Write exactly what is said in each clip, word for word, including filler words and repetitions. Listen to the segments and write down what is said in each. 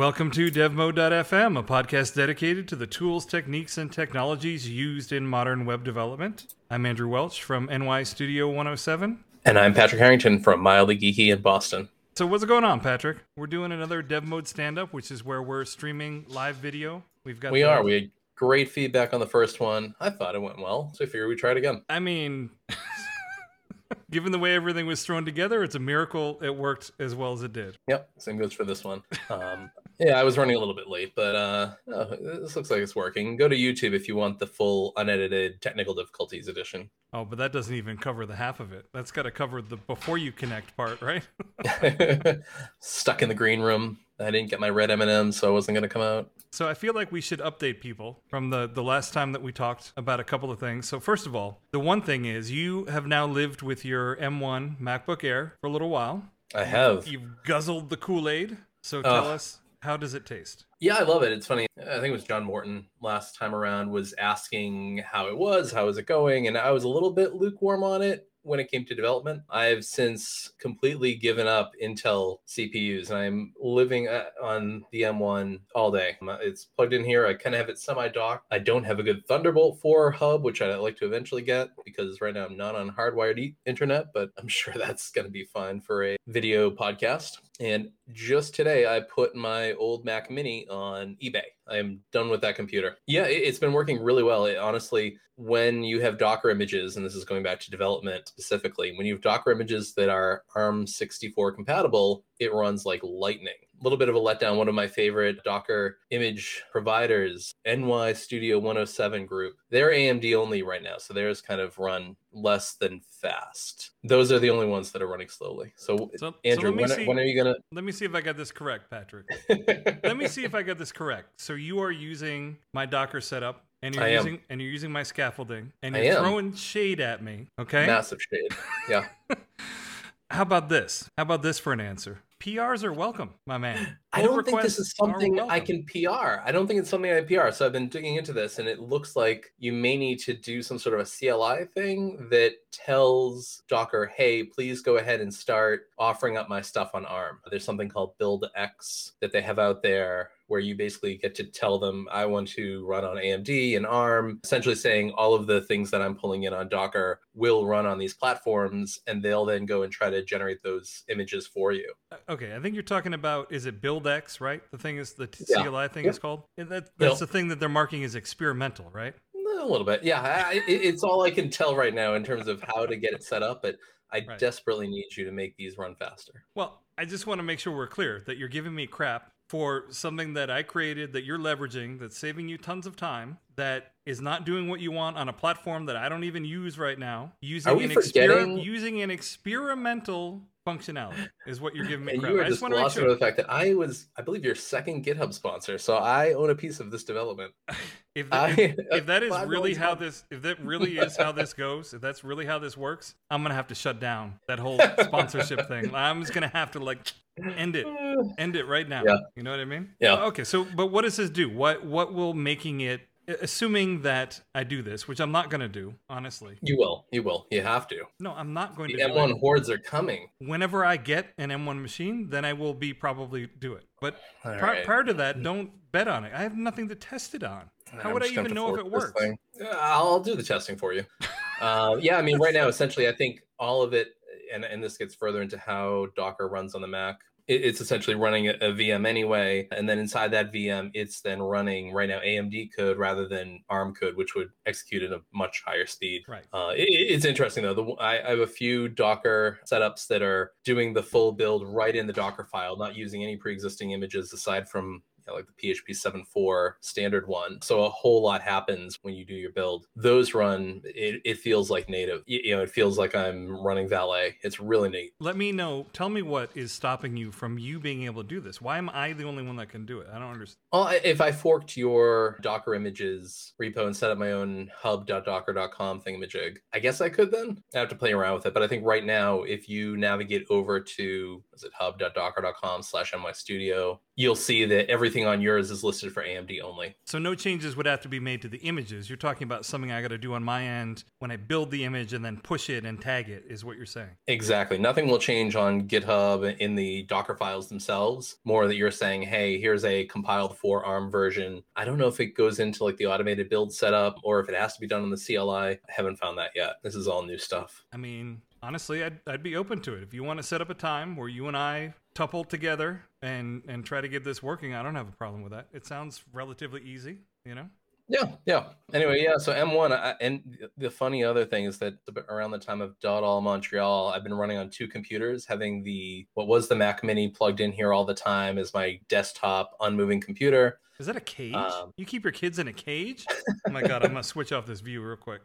Welcome to devmode dot f m, a podcast dedicated to the tools, techniques, and technologies used in modern web development. I'm Andrew Welch from N Y Studio one oh seven. And I'm Patrick Harrington from Mildly Geeky in Boston. So what's going on, Patrick? We're doing another DevMode stand-up, which is where we're streaming live video. We've got We the- are. We had great feedback on the first one. I thought it went well, so I figured we'd try it again. I mean... Given the way everything was thrown together, it's a miracle it worked as well as it did. Yep, same goes for this one. Um, yeah, I was running a little bit late, but uh, no, this looks like it's working. Go to YouTube if you want the full unedited technical difficulties edition. Oh, but that doesn't even cover the half of it. That's got to cover the before you connect part, right? Stuck in the green room. I didn't get my red M and M's, so I wasn't going to come out. So I feel like we should update people from the, the last time that we talked about a couple of things. So first of all, the one thing is you have now lived with your M one MacBook Air for a little while. I have. You've guzzled the Kool-Aid. So tell uh, us, how does it taste? Yeah, I love it. It's funny. I think it was John Morton last time around was asking how it was, how is it going? And I was a little bit lukewarm on it. When it came to development, I've since completely given up Intel C P Us, and I'm living on the M one all day. It's plugged in here. I kind of have it semi-docked. I don't have a good Thunderbolt four hub, which I'd like to eventually get because right now I'm not on hardwired e- internet, but I'm sure that's going to be fine for a video podcast. And just today, I put my old Mac Mini on eBay. I am done with that computer. Yeah, it's been working really well. It, honestly, when you have Docker images, and this is going back to development specifically, when you have Docker images that are A R M sixty-four compatible, it runs like lightning. A little bit of a letdown. One of my favorite Docker image providers, N Y Studio one oh seven group, they're A M D only right now. So theirs kind of run less than fast. Those are the only ones that are running slowly. So, so Andrew, so when, see, when are you going to... Let me see if I got this correct, Patrick. Let me see if I got this correct. So you are using my Docker setup. And you're I using am. and you're using my scaffolding, and you're throwing shade at me. Okay, massive shade. Yeah. How about this? How about this for an answer? P Rs are welcome, my man. I don't think this is something I can P R. I don't think it's something I P R. So I've been digging into this, and it looks like you may need to do some sort of a C L I thing that tells Docker, hey, please go ahead and start offering up my stuff on A R M. There's something called BuildX that they have out there, where you basically get to tell them, I want to run on A M D and A R M, essentially saying all of the things that I'm pulling in on Docker will run on these platforms, and they'll then go and try to generate those images for you. Okay, I think you're talking about, is it BuildX, right? The thing is, the C L I yeah. thing yeah. is called? That, that's yeah. the thing that they're marking as experimental, right? A little bit, yeah. I, it's all I can tell right now in terms of how to get it set up, but I right. desperately need you to make these run faster. Well, I just want to make sure we're clear that you're giving me crap for something that I created that you're leveraging, that's saving you tons of time, that is not doing what you want on a platform that I don't even use right now. Using, Are we an, forgetting... exper- using an experimental functionality is what you're giving me. And crap. You are I just, just glossing over the fact that I was, I believe, your second GitHub sponsor, so I own a piece of this development. if, that, I, if, if that is really how gone. this, if that really is how this goes, if that's really how this works, I'm gonna have to shut down that whole sponsorship thing. I'm just gonna have to like. End it. End it right now. Yeah. You know what I mean? Yeah. Okay. So, but what does this do? What What will making it, assuming that I do this, which I'm not going to do, honestly. You will. You will. You have to. No, I'm not going the to do it. The M one hordes are coming. Whenever I get an M one machine, then I will be probably do it. But pri- right. prior to that, don't bet on it. I have nothing to test it on. How I'm would I even know if it works? I'll do the testing for you. uh, yeah. I mean, right now, essentially, I think all of it, and, and this gets further into how Docker runs on the Mac. It's essentially running a V M anyway. And then inside that V M, it's then running right now A M D code rather than A R M code, which would execute at a much higher speed. Right. Uh, it, it's interesting, though. The, I, I have a few Docker setups that are doing the full build right in the Docker file, not using any pre-existing images aside from you know, like the P H P seven point four standard one. So a whole lot happens when you do your build. Those run, it, it feels like native. You know, it feels like I'm running Valet. It's really neat. Let me know. Tell me what is stopping you from you being able to do this. Why am I the only one that can do it? I don't understand. Well, if I forked your Docker images repo and set up my own hub dot docker dot com thingamajig, I guess I could then. I have to play around with it. But I think right now, if you navigate over to is it hub dot docker dot com slash N Y Studio, you'll see that everything on yours is listed for A M D only. So no changes would have to be made to the images. You're talking about something I got to do on my end when I build the image and then push it and tag it is what you're saying. Exactly. Nothing will change on GitHub in the Docker files themselves. More that you're saying, hey, here's a compiled for A R M version. I don't know if it goes into like the automated build setup or if it has to be done on the C L I. I haven't found that yet. This is all new stuff. I mean, honestly, I'd, I'd be open to it. If you want to set up a time where you and I tuple together and, and try to get this working, I don't have a problem with that. It sounds relatively easy, you know? Yeah, yeah. Anyway, yeah, so M one, I, and the funny other thing is that around the time of .all Montreal, I've been running on two computers, having the, what was the Mac Mini plugged in here all the time as my desktop unmoving computer. Is that a cage? Um, you keep your kids in a cage? Oh my God, I'm going to switch off this view real quick.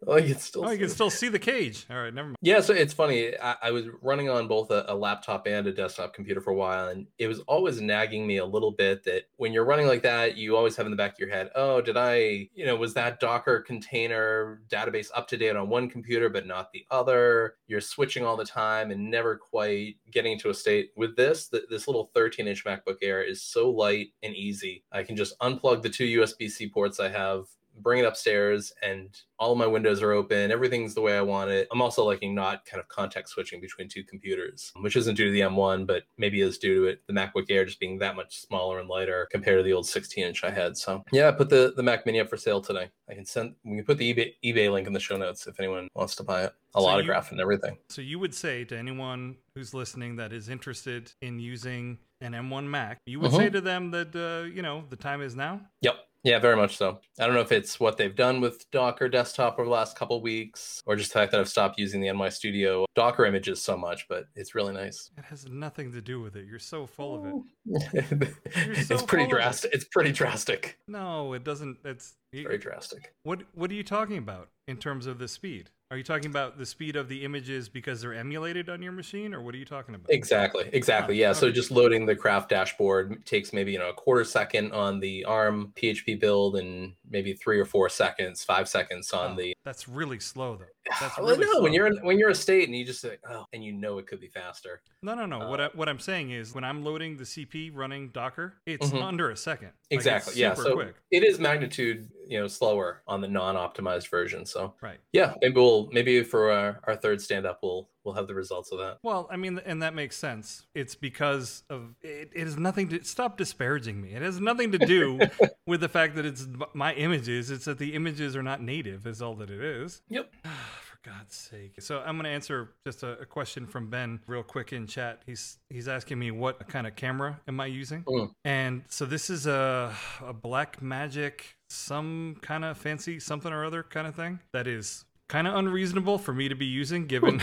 Well, you can still oh, you can still see the cage. All right, never mind. Yeah, so it's funny. I, I was running on both a, a laptop and a desktop computer for a while, and it was always nagging me a little bit that when you're running like that, you always have in the back of your head, oh, did I, you know, was that Docker container database up to date on one computer but not the other? You're switching all the time and never quite getting into a state. With this, the, this little thirteen-inch MacBook Air is so light and easy. I can just unplug the two U S B C ports I have, bring it upstairs, and all of my windows are open. Everything's the way I want it. I'm also liking not kind of context switching between two computers, which isn't due to the M one, but maybe is due to it, the MacBook Air just being that much smaller and lighter compared to the old sixteen-inch I had. So yeah, I put the, the Mac Mini up for sale today. I can send, we can put the eBay, eBay link in the show notes if anyone wants to buy it. I'll autograph and everything. So you would say to anyone who's listening that is interested in using an M one Mac, you would mm-hmm. say to them that, uh, you know, the time is now? Yep. Yeah, very much so. I don't know if it's what they've done with Docker desktop over the last couple of weeks or just the fact that I've stopped using the N Y Studio Docker images so much, but it's really nice. It has nothing to do with it. You're so full of it. You're so it's pretty drastic. It. It's pretty drastic. No, it doesn't. It's, it's very drastic. What What are you talking about in terms of the speed? Are you talking about the speed of the images because they're emulated on your machine, or what are you talking about? Exactly, exactly. Yeah, so just loading the Craft dashboard takes maybe, you know, a quarter second on the A R M P H P build and maybe three or four seconds, five seconds on oh, the... That's really slow, though. That's really well, no, slow. When you're, when you're a state and you just say, oh, and you know it could be faster. No, no, no. Uh, what, I, what I'm saying is when I'm loading the C P running Docker, it's mm-hmm. under a second. Exactly, like yeah. So quick. It is magnitude, you know, slower on the non-optimized version. So, right. Yeah, maybe we'll Maybe for our, our third stand-up, we'll we'll have the results of that. Well, I mean, and that makes sense. It's because of it. It has nothing to stop disparaging me. It has nothing to do with the fact that it's my images. It's that the images are not native. Is all that it is. Yep. For God's sake. So I'm going to answer just a, a question from Ben real quick in chat. He's he's asking me what kind of camera am I using, mm. and so this is a a Blackmagic, some kind of fancy something or other kind of thing that is kind of unreasonable for me to be using, given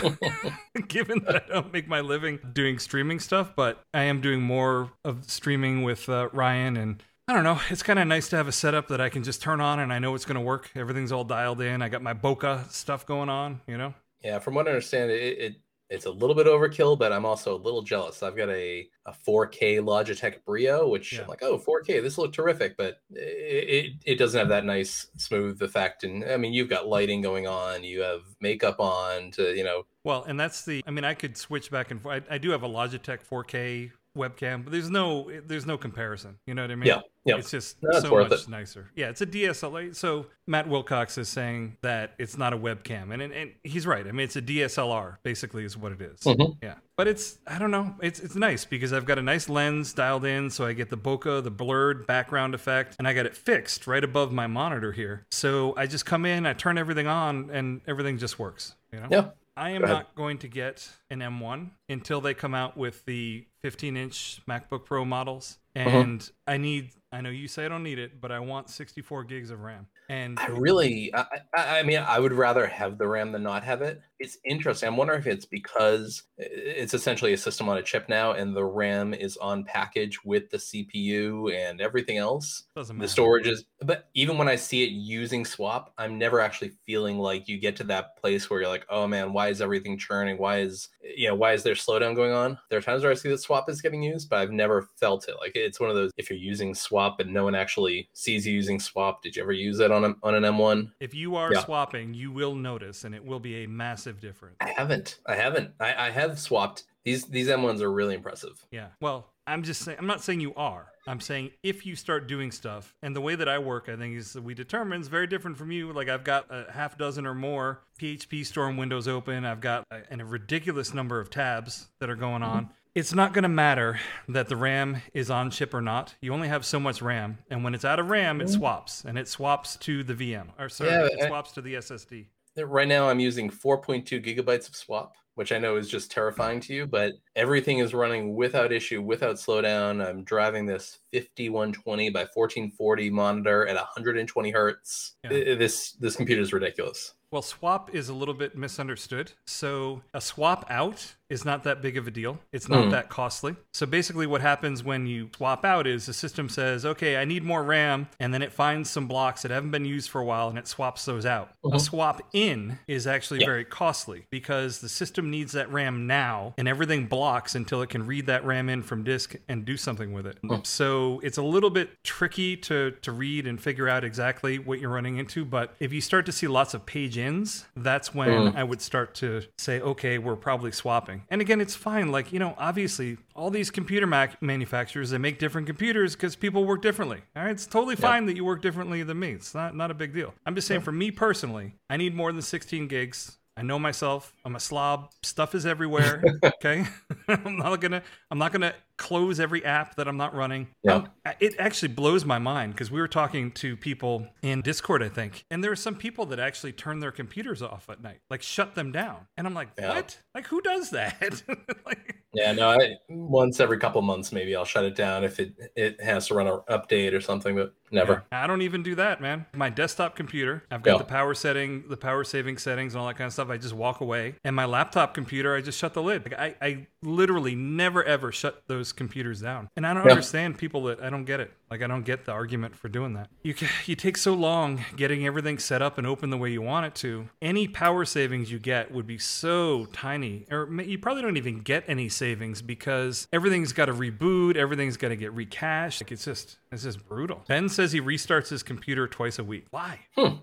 given that I don't make my living doing streaming stuff, but I am doing more of streaming with uh, Ryan, and I don't know, it's kind of nice to have a setup that I can just turn on and I know it's going to work. Everything's all dialed in. I got my bokeh stuff going on, you know? Yeah, from what I understand, it, it it's a little bit overkill, but I'm also a little jealous. I've got a, a four K Logitech Brio, which yeah. I'm like, oh, four K, this looked terrific, but it, it it doesn't have that nice smooth effect. And I mean, you've got lighting going on, you have makeup on to, you know. Well, and that's the, I mean, I could switch back and forth. I, I do have a Logitech four K webcam, but there's no there's no comparison. You know what I mean? Yeah, yeah. It's just no, so much it. nicer. Yeah, it's a D S L R. So Matt Wilcox is saying that it's not a webcam, and and, and he's right. I mean, it's a D S L R basically is what it is. Mm-hmm. Yeah, but it's I don't know. It's it's nice because I've got a nice lens dialed in, so I get the bokeh, the blurred background effect, and I got it fixed right above my monitor here. So I just come in, I turn everything on, and everything just works. You know? Yeah. I am Go not going to get an M one until they come out with the fifteen-inch MacBook Pro models. And uh-huh. I need, I know you say I don't need it, but I want sixty-four gigs of RAM. And I really, I, I mean, I would rather have the RAM than not have it. It's interesting. I'm wondering if it's because it's essentially a system on a chip now, and the RAM is on package with the C P U and everything else. Doesn't matter. The storage is, but even when I see it using swap, I'm never actually feeling like you get to that place where you're like, oh man, why is everything churning? Why is, you know, why is there slowdown going on? There are times where I see that swap is getting used, but I've never felt it. Like it's one of those, if you're using swap and no one actually sees you using swap, did you ever use it on, a, on an M one? If you are yeah. swapping, you will notice, and it will be a massive difference. I haven't. I haven't. I, I have swapped. These these M ones are really impressive. Yeah. Well, I'm just saying, I'm not saying you are. I'm saying if you start doing stuff, and the way that I work, I think, is that we determine is very different from you. Like, I've got a half dozen or more P H P Storm windows open. I've got a, and a ridiculous number of tabs that are going on. Mm-hmm. It's not going to matter that the RAM is on chip or not. You only have so much RAM. And when it's out of RAM, it swaps. And it swaps to the V M. Or sorry, yeah, it swaps I, to the S S D. Right now, I'm using four point two gigabytes of swap, which I know is just terrifying to you. But everything is running without issue, without slowdown. I'm driving this fifty-one twenty by fourteen forty monitor at one hundred twenty hertz. Yeah. This, this computer is ridiculous. Well, swap is a little bit misunderstood. So a swap out is not that big of a deal. It's not mm. that costly. So basically what happens when you swap out is the system says, okay, I need more RAM. And then it finds some blocks that haven't been used for a while and it swaps those out. Mm-hmm. A swap in is actually yeah. very costly because the system needs that RAM now and everything blocks until it can read that RAM in from disk and do something with it. Mm. So it's a little bit tricky to, to read and figure out exactly what you're running into. But if you start to see lots of page ends, that's when mm. I would start to say, okay, we're probably swapping. And again, it's fine. Like, you know, obviously all these computer Mac manufacturers, they make different computers because people work differently. All right. It's totally fine yep. that you work differently than me. It's not, not a big deal. I'm just saying yep. for me personally, I need more than sixteen gigs. I know myself. I'm a slob. Stuff is everywhere. Okay. I'm not going to, I'm not going to close every app that I'm not running. Yep. Um, it actually blows my mind because we were talking to people in Discord, I think. And there are some people that actually turn their computers off at night, like shut them down. And I'm like, yeah. what? Like, who does that? like, yeah, no, I, once every couple months, maybe I'll shut it down if it, it has to run an update or something, but never. Yeah. I don't even do that, man. My desktop computer, I've got yeah. the power setting, the power saving settings and all that kind of stuff. I just walk away. And my laptop computer, I just shut the lid. Like, I, I literally never, ever shut those computers down. And I don't yeah. understand people that, I don't get it. Like, I don't get the argument for doing that. You can, you take so long getting everything set up and open the way you want it to. Any power savings you get would be so tiny, or you probably don't even get any savings because everything's got to reboot, everything's got to get recached. Like, it's just it's just brutal. Ben says he restarts his computer twice a week. Why? Hmm.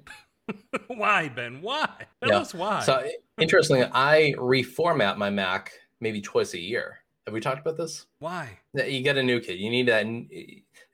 Why, Ben? Why? Tell yeah. us why. So interestingly, I reformat my Mac maybe twice a year. Have we talked about this? Why? You get a new kit. You need that.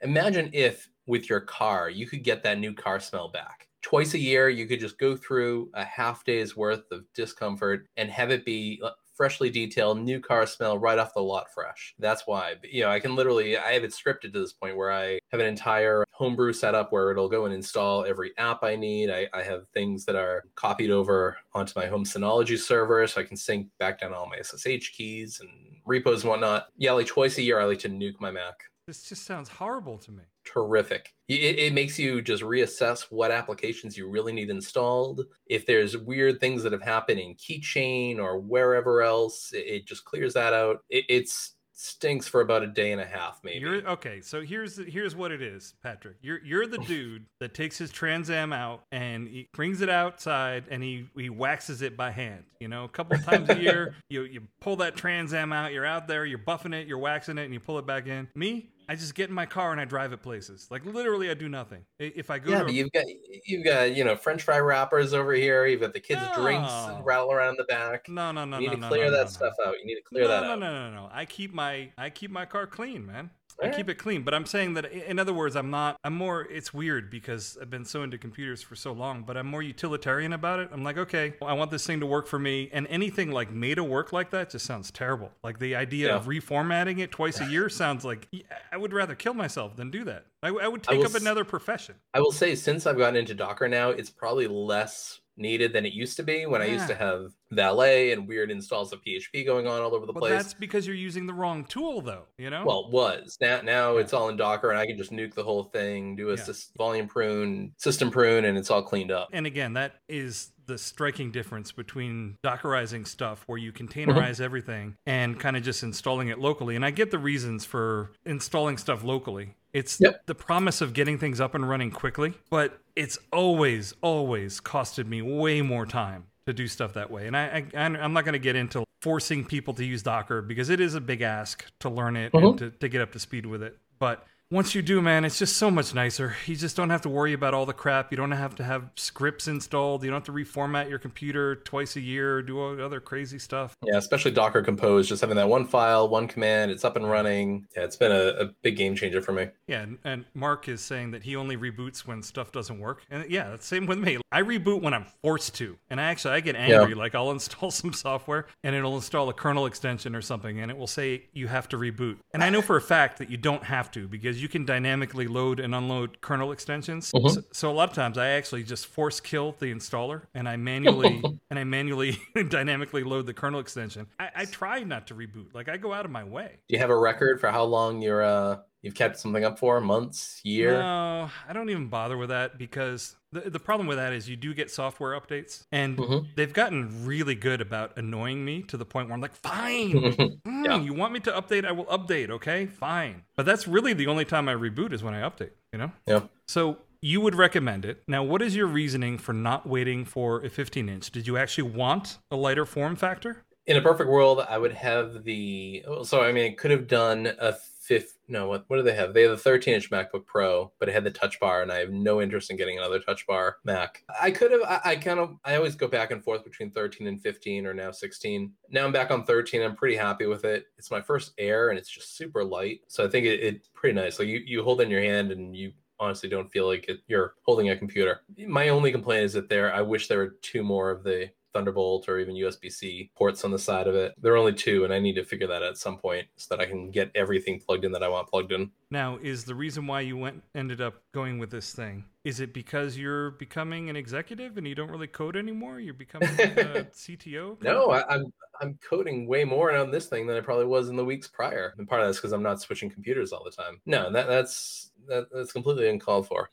Imagine if with your car, you could get that new car smell back. Twice a year, you could just go through a half day's worth of discomfort and have it be freshly detailed, new car smell right off the lot fresh. That's why, you know, I can literally, I have it scripted to this point where I have an entire homebrew setup where it'll go and install every app I need. I, I have things that are copied over onto my home Synology server so I can sync back down all my S S H keys and repos and whatnot. Yeah, like twice a year, I like to nuke my Mac. This just sounds horrible to me. Terrific. It, it makes you just reassess what applications you really need installed. If there's weird things that have happened in Keychain or wherever else, it, it just clears that out. It it's, stinks for about a day and a half, maybe. You're, okay, so here's the, here's what it is, Patrick. You're you're the dude that takes his Trans Am out and he brings it outside and he, he waxes it by hand. You know, a couple times a year, you you pull that Trans Am out. You're out there, you're buffing it, you're waxing it, and you pull it back in. Me, I just get in my car and I drive it places. Like, literally, I do nothing. If I go, yeah, to a... you've got you've got you know French fry wrappers over here. You've got the kids' no. drinks and rattle around in the back. No, no, no, you need no, to clear no, no, that no, stuff no. out. You need to clear no, that no, out. No, no, no, no. I keep my I keep my car clean, man. I keep it clean, but I'm saying that, in other words, I'm not, I'm more, it's weird because I've been so into computers for so long, but I'm more utilitarian about it. I'm like, okay, I want this thing to work for me. And anything like made to work like that just sounds terrible. Like the idea yeah. of reformatting it twice a year sounds like, I would rather kill myself than do that. I, I would take I up another profession. I will say, since I've gotten into Docker now, it's probably less needed than it used to be when yeah. I used to have Valet and weird installs of P H P going on all over the well, place. That's because you're using the wrong tool, though, you know? Well, it was. Now, now yeah. it's all in Docker, and I can just nuke the whole thing, do a yeah. sys- volume prune, system prune, and it's all cleaned up. And again, that is the striking difference between Dockerizing stuff where you containerize everything and kind of just installing it locally. And I get the reasons for installing stuff locally. It's yep. the promise of getting things up and running quickly, but it's always, always costed me way more time to do stuff that way. And I, I, I'm not going to get into forcing people to use Docker because it is a big ask to learn it mm-hmm. and to, to get up to speed with it. But once you do, man, it's just so much nicer. You just don't have to worry about all the crap. You don't have to have scripts installed. You don't have to reformat your computer twice a year or do all the other crazy stuff. Yeah, especially Docker Compose, just having that one file, one command, it's up and running. Yeah, it's been a, a big game changer for me. Yeah, and, and Mark is saying that he only reboots when stuff doesn't work. And yeah, that's the same with me. I reboot when I'm forced to. And I actually, I get angry. Yeah. Like I'll install some software and it'll install a kernel extension or something and it will say you have to reboot. And I know for a fact that you don't have to because you can dynamically load and unload kernel extensions. Mm-hmm. So, so a lot of times I actually just force kill the installer and I manually and I manually dynamically load the kernel extension. I, I try not to reboot. Like I go out of my way. Do you have a record for how long you're uh, you've kept something up for? Months? Year? No, I don't even bother with that because the, the problem with that is you do get software updates and mm-hmm. they've gotten really good about annoying me to the point where I'm like, fine, mm, yeah. you want me to update? I will update. Okay, fine. But that's really the only time I reboot is when I update, you know? Yeah. So you would recommend it. Now, what is your reasoning for not waiting for a fifteen inch? Did you actually want a lighter form factor? In a perfect world, I would have the, so I mean, I could have done a fifth, no, what, what do they have? They have a thirteen inch MacBook Pro, but it had the Touch Bar, and I have no interest in getting another Touch Bar Mac. I could have, I, I kind of, I always go back and forth between thirteen and fifteen, or now sixteen. Now I'm back on thirteen. I'm pretty happy with it. It's my first Air, and it's just super light. So I think it, it's pretty nice. Like you, you hold it in your hand, and you honestly don't feel like it, you're holding a computer. My only complaint is that there, I wish there were two more of the Thunderbolt or even U S B C ports on the side of it. There are only two, and I need to figure that out at some point so that I can get everything plugged in that I want plugged in. Now, is the reason why you went ended up going with this thing, is it because you're becoming an executive and you don't really code anymore? You're becoming a C T O? No, I, I'm I'm coding way more on this thing than I probably was in the weeks prior. And part of that's because I'm not switching computers all the time. No, that that's that, that's completely uncalled for.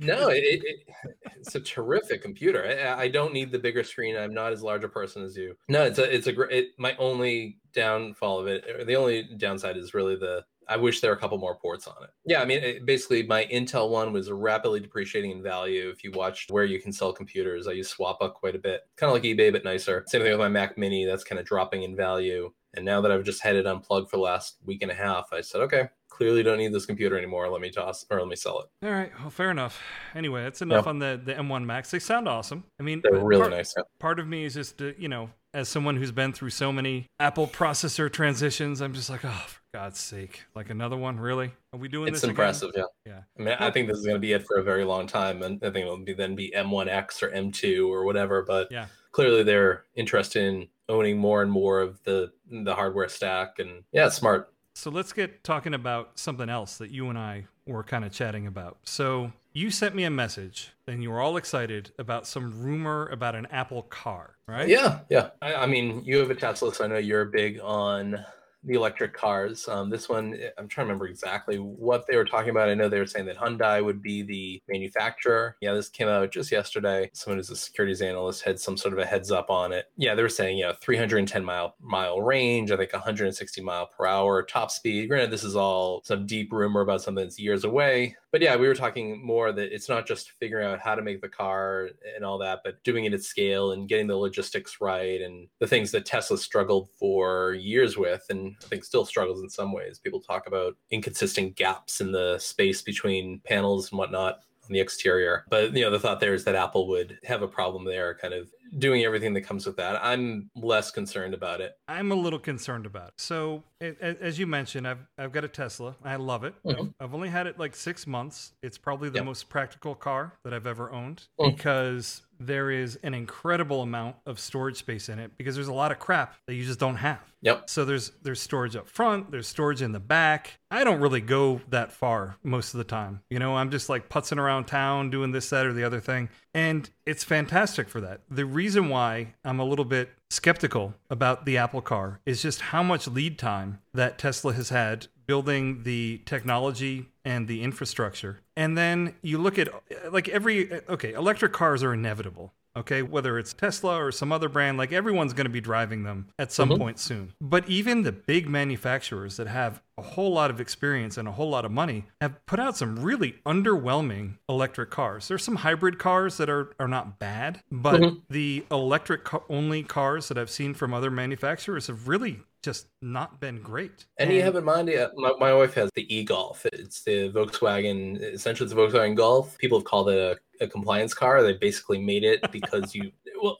No, it, it, it's a terrific computer. I, I don't need the bigger screen. I'm not as large a person as you. No, it's a, it's a great, it, my only downfall of it, or the only downside is really the, I wish there were a couple more ports on it. Yeah, I mean, it, basically my Intel one was rapidly depreciating in value. If you watched where you can sell computers, I use SwapUp quite a bit. Kind of like eBay, but nicer. Same thing with my Mac Mini. That's kind of dropping in value. And now that I've just had it unplugged for the last week and a half, I said, okay, clearly don't need this computer anymore. Let me toss or let me sell it. All right. Well, fair enough. Anyway, that's enough yeah. on the, the M one Max. They sound awesome. I mean, they're really part, nice. Yeah. Part of me is just, uh, you know, as someone who's been through so many Apple processor transitions, I'm just like, oh, for God's sake, like another one, really? Are we doing it's this? It's impressive. Again? Yeah. Yeah. I mean, I think this is going to be it for a very long time. And I think it'll be, then be M one X or M two or whatever. But yeah. Clearly they're interested in owning more and more of the the hardware stack, and yeah, it's smart. So let's get talking about something else that you and I were kind of chatting about. So you sent me a message and you were all excited about some rumor about an Apple car, right? Yeah, yeah. I, I mean, you have a Tesla, so I know you're big on the electric cars. Um, this one, I'm trying to remember exactly what they were talking about. I know they were saying that Hyundai would be the manufacturer. Yeah, this came out just yesterday. Someone who's a securities analyst had some sort of a heads up on it. Yeah, they were saying, you know, three hundred ten mile range, I think one hundred sixty mile per hour top speed. Granted, this is all some deep rumor about something that's years away. But yeah, we were talking more that it's not just figuring out how to make the car and all that, but doing it at scale and getting the logistics right and the things that Tesla struggled for years with and I think still struggles in some ways. People talk about inconsistent gaps in the space between panels and whatnot on the exterior. But, you know, the thought there is that Apple would have a problem there kind of doing everything that comes with that. I'm less concerned about it. I'm a little concerned about it. So as you mentioned, I've I've got a Tesla. I love it. Mm-hmm. I've, I've only had it like six months. It's probably the yep. most practical car that I've ever owned mm. because there is an incredible amount of storage space in it because there's a lot of crap that you just don't have. Yep. So there's there's storage up front. There's storage in the back. I don't really go that far most of the time. You know, I'm just like putzing around town doing this, that, or the other thing. And it's fantastic for that. The reason why I'm a little bit skeptical about the Apple car is just how much lead time that Tesla has had building the technology and the infrastructure. And then you look at like every, okay, electric cars are inevitable. Okay, whether it's Tesla or some other brand, like everyone's going to be driving them at some mm-hmm. point soon. But even the big manufacturers that have a whole lot of experience and a whole lot of money have put out some really underwhelming electric cars. There's some hybrid cars that are, are not bad, but mm-hmm. the electric ca- only cars that I've seen from other manufacturers have really just not been great. And, and you have in mind, uh, my, my wife has the e-Golf. It's the Volkswagen, essentially it's the Volkswagen Golf. People have called it a, a compliance car. They basically made it because you... Well,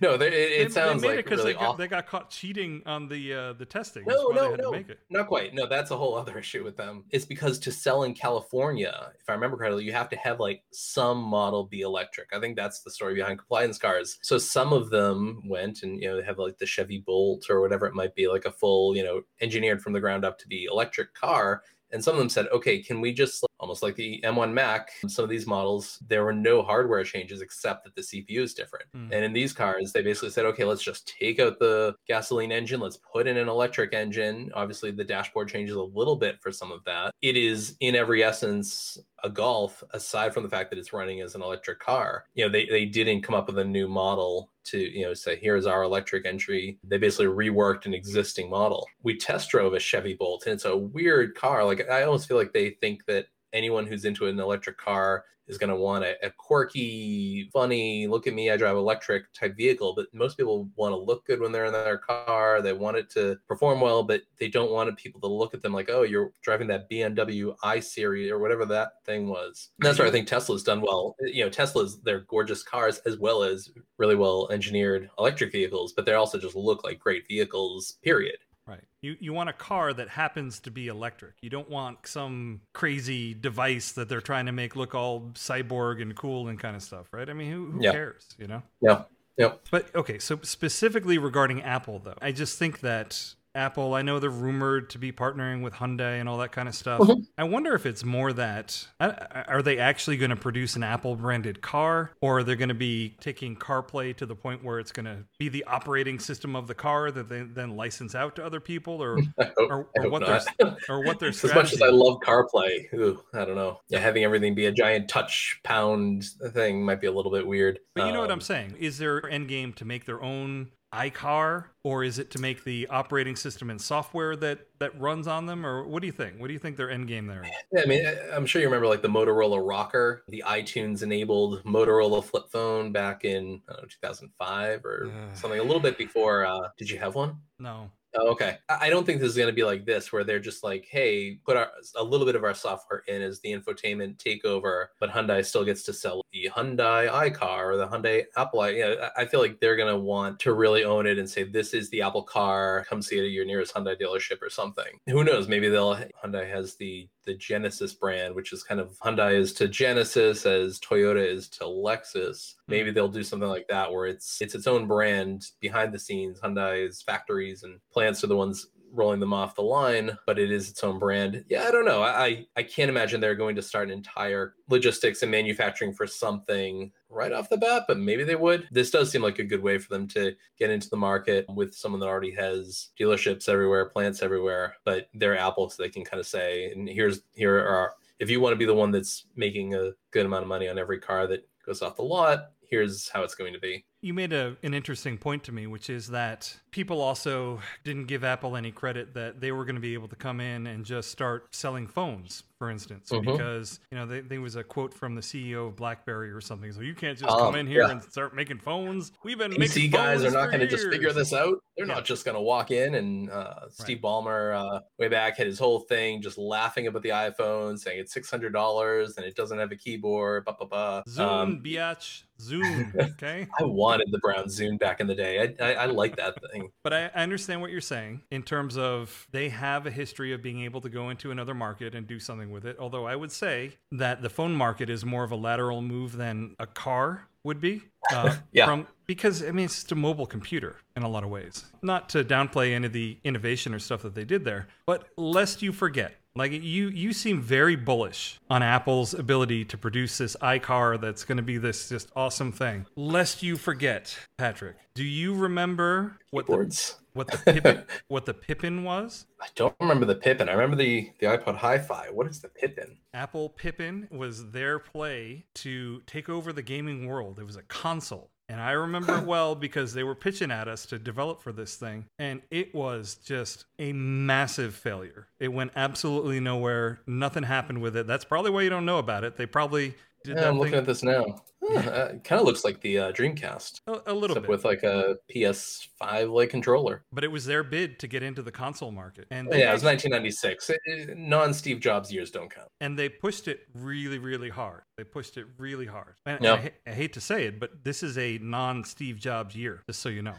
no, they, it, it they, sounds they made like because really they, they got caught cheating on the uh, the testing. No, no, they had no, to make it. Not quite. No, that's a whole other issue with them. It's because to sell in California, if I remember correctly, you have to have like some model be electric. I think that's the story behind compliance cars. So some of them went and, you know, they have like the Chevy Bolt or whatever it might be, like a full, you know, engineered from the ground up to be electric car. And some of them said, okay, can we just, almost like the M one Mac, some of these models, there were no hardware changes except that the C P U is different. Mm. And in these cars, they basically said, okay, let's just take out the gasoline engine. Let's put in an electric engine. Obviously, the dashboard changes a little bit for some of that. It is, in every essence, a Golf, aside from the fact that it's running as an electric car. You know, they, they didn't come up with a new model to, you know, say, here's our electric entry. They basically reworked an existing model. We test drove a Chevy Bolt, and it's a weird car. Like, I almost feel like they think that anyone who's into an electric car is going to want a, a quirky, funny, look at me, I drive electric type vehicle. But most people want to look good when they're in their car. They want it to perform well, but they don't want people to look at them like, oh, you're driving that B M W i-Series or whatever that thing was. And that's where I think Tesla's done well. You know, Tesla's, they're gorgeous cars as well as really well-engineered electric vehicles, but they also just look like great vehicles, period. Right. You you want a car that happens to be electric. You don't want some crazy device that they're trying to make look all cyborg and cool and kind of stuff, right? I mean, who, who yeah. cares, you know? Yeah. Yeah. But okay, so specifically regarding Apple, though, I just think that Apple, I know they're rumored to be partnering with Hyundai and all that kind of stuff. Mm-hmm. I wonder if it's more that, are they actually going to produce an Apple-branded car, or are they going to be taking CarPlay to the point where it's going to be the operating system of the car that they then license out to other people, or hope, or, or what not. their or what their strategy? As much as I love CarPlay, ooh, I don't know. Yeah, having everything be a giant touch pound thing might be a little bit weird. But you um, know what I'm saying? Is their end game to make their own iCar, or is it to make the operating system and software that that runs on them? Or what do you think? What do you think their end game there is? Yeah, I mean, I'm sure you remember like the Motorola Rocker, the iTunes enabled Motorola flip phone back in I don't know, two thousand five or uh, something, a little bit before. Uh, did you have one? No. Oh, okay. I don't think this is going to be like this, where they're just like, hey, put our, a little bit of our software in as the infotainment takeover, but Hyundai still gets to sell the Hyundai iCar or the Hyundai Apple. I, you know, I feel like they're going to want to really own it and say, this is the Apple car. Come see it at your nearest Hyundai dealership or something. Who knows? Maybe they'll Hyundai has the the Genesis brand, which is kind of Hyundai is to Genesis as Toyota is to Lexus. Maybe they'll do something like that where it's it's its own brand behind the scenes. Hyundai's factories and plants are the ones rolling them off the line, but it is its own brand. Yeah, I don't know. I I can't imagine they're going to start an entire logistics and manufacturing for something right off the bat, but maybe they would. This does seem like a good way for them to get into the market with someone that already has dealerships everywhere, plants everywhere, but they're Apple, so they can kind of say, and here's here are if you want to be the one that's making a good amount of money on every car that goes off the lot, here's how it's going to be. You made a, an interesting point to me, which is that people also didn't give Apple any credit that they were going to be able to come in and just start selling phones, for instance, mm-hmm. because, you know, they, there was a quote from the C E O of BlackBerry or something. So you can't just um, come in here yeah. and start making phones. We've been P C making guys phones are not going to just figure this out. They're yeah. not just going to walk in. And uh, Steve right. Ballmer, uh, way back, had his whole thing just laughing about the iPhone, saying it's six hundred dollars and it doesn't have a keyboard, blah, blah, blah. Zoom, um, biatch, Zoom, okay? I wanted the brown Zoom back in the day. I I, I like that thing. But I, I understand what you're saying in terms of they have a history of being able to go into another market and do something with it. Although I would say that the phone market is more of a lateral move than a car would be. Uh, yeah. From, because, I mean, it's just a mobile computer in a lot of ways. Not to downplay any of the innovation or stuff that they did there, but lest you forget, like you, you seem very bullish on Apple's ability to produce this iCar that's going to be this just awesome thing. Lest you forget, Patrick, do you remember what Keyboards. the what the Pippin, what the Pippin was? I don't remember the Pippin. I remember the, the iPod Hi-Fi. What is the Pippin? Apple Pippin was their play to take over the gaming world. It was a console. And I remember it well because they were pitching at us to develop for this thing. And it was just a massive failure. It went absolutely nowhere. Nothing happened with it. That's probably why you don't know about it. They probably did yeah, that I'm thing. Looking at this now. Oh, it kind of looks like the uh, Dreamcast. A, a little bit. With like a P S five-like controller. But it was their bid to get into the console market. And they, yeah, it was nineteen ninety-six. Non-Steve Jobs years don't count. And they pushed it really, really hard. They pushed it really hard. And yeah. I, I hate to say it, but this is a non-Steve Jobs year, just so you know.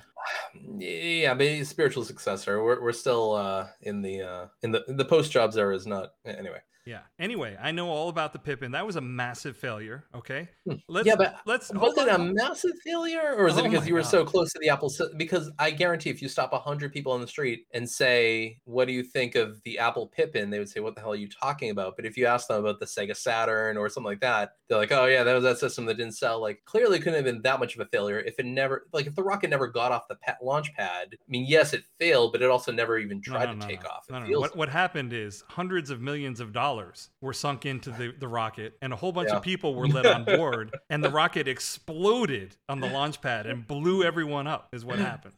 Yeah, but he's a spiritual successor. We're, we're still uh, in the uh, in the, the post-Jobs era is not... Anyway. Yeah. Anyway, I know all about the Pippin. That was a massive failure. Okay. Let's, yeah, but let's, was it a massive failure, or is oh it because you were God. so close to the Apple? Because I guarantee, if you stop a hundred people on the street and say, "What do you think of the Apple Pippin?" they would say, "What the hell are you talking about?" But if you ask them about the Sega Saturn or something like that, they're like, "Oh yeah, that was that system that didn't sell." Like, clearly, it couldn't have been that much of a failure if it never, like, if the rocket never got off the launch pad. I mean, yes, it failed, but it also never even tried no, no, to no, take no. off. No, no, no. What like. what happened is hundreds of millions of dollars were sunk into the, the rocket, and a whole bunch yeah. of people were let on board, and the rocket exploded on the launch pad and blew everyone up is what happened.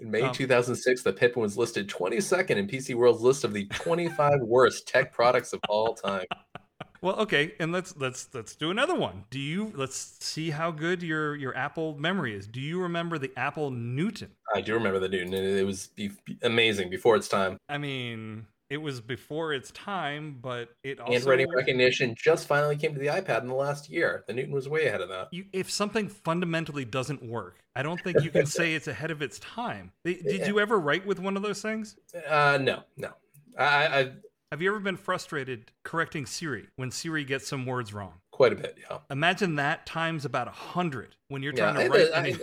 In May um, two thousand six, the Pippin was listed twenty-second in P C World's list of the twenty-five worst tech products of all time. Well, okay, and let's let's let's do another one. Do you let's see how good your your Apple memory is. Do you remember the Apple Newton? I do remember the Newton. It was amazing before its time. I mean, it was before its time, but it also... Handwriting recognition just finally came to the iPad in the last year. The Newton was way ahead of that. You, if something fundamentally doesn't work, I don't think you can say it's ahead of its time. Did yeah. you ever write with one of those things? Uh, no, no. I, I Have you ever been frustrated correcting Siri when Siri gets some words wrong? Quite a bit, yeah. Imagine that times about one hundred when you're trying yeah, to write... I, I,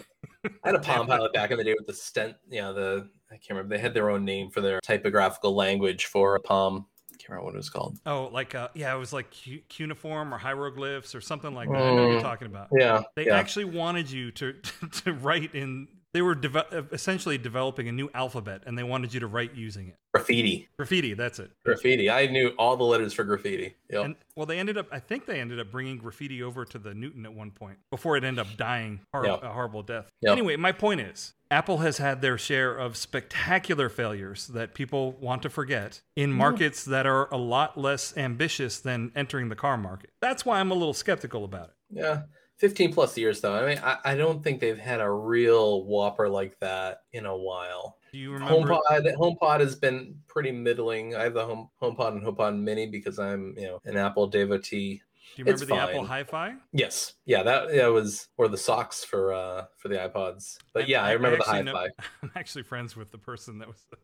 I had a Palm Pilot back in the day with the stent, you know, the... I can't remember. They had their own name for their typographical language for a Palm. I can't remember what it was called. Oh, like, uh, yeah, it was like cu- cuneiform or hieroglyphs or something like that. Mm, I know what you're talking about. Yeah. They yeah. actually wanted you to, to, to write in... They were de- essentially developing a new alphabet, and they wanted you to write using it. Graffiti. Graffiti, that's it. Graffiti. I knew all the letters for Graffiti. Yep. And, well, they ended up, I think they ended up bringing Graffiti over to the Newton at one point before it ended up dying hor- yep. a horrible death. Yep. Anyway, my point is, Apple has had their share of spectacular failures that people want to forget in mm. markets that are a lot less ambitious than entering the car market. That's why I'm a little skeptical about it. Yeah. fifteen plus years, though. I mean, I, I don't think they've had a real whopper like that in a while. Do you remember? HomePod, HomePod has been pretty middling. I have the Home HomePod and HomePod Mini because I'm, you know, an Apple devotee. Do you remember it's the fine. Apple Hi-Fi? Yes. Yeah, that, that was, or the socks for uh, for the iPods. But I, yeah, I, I remember I the Hi-Fi. Know, I'm actually friends with the person that was the,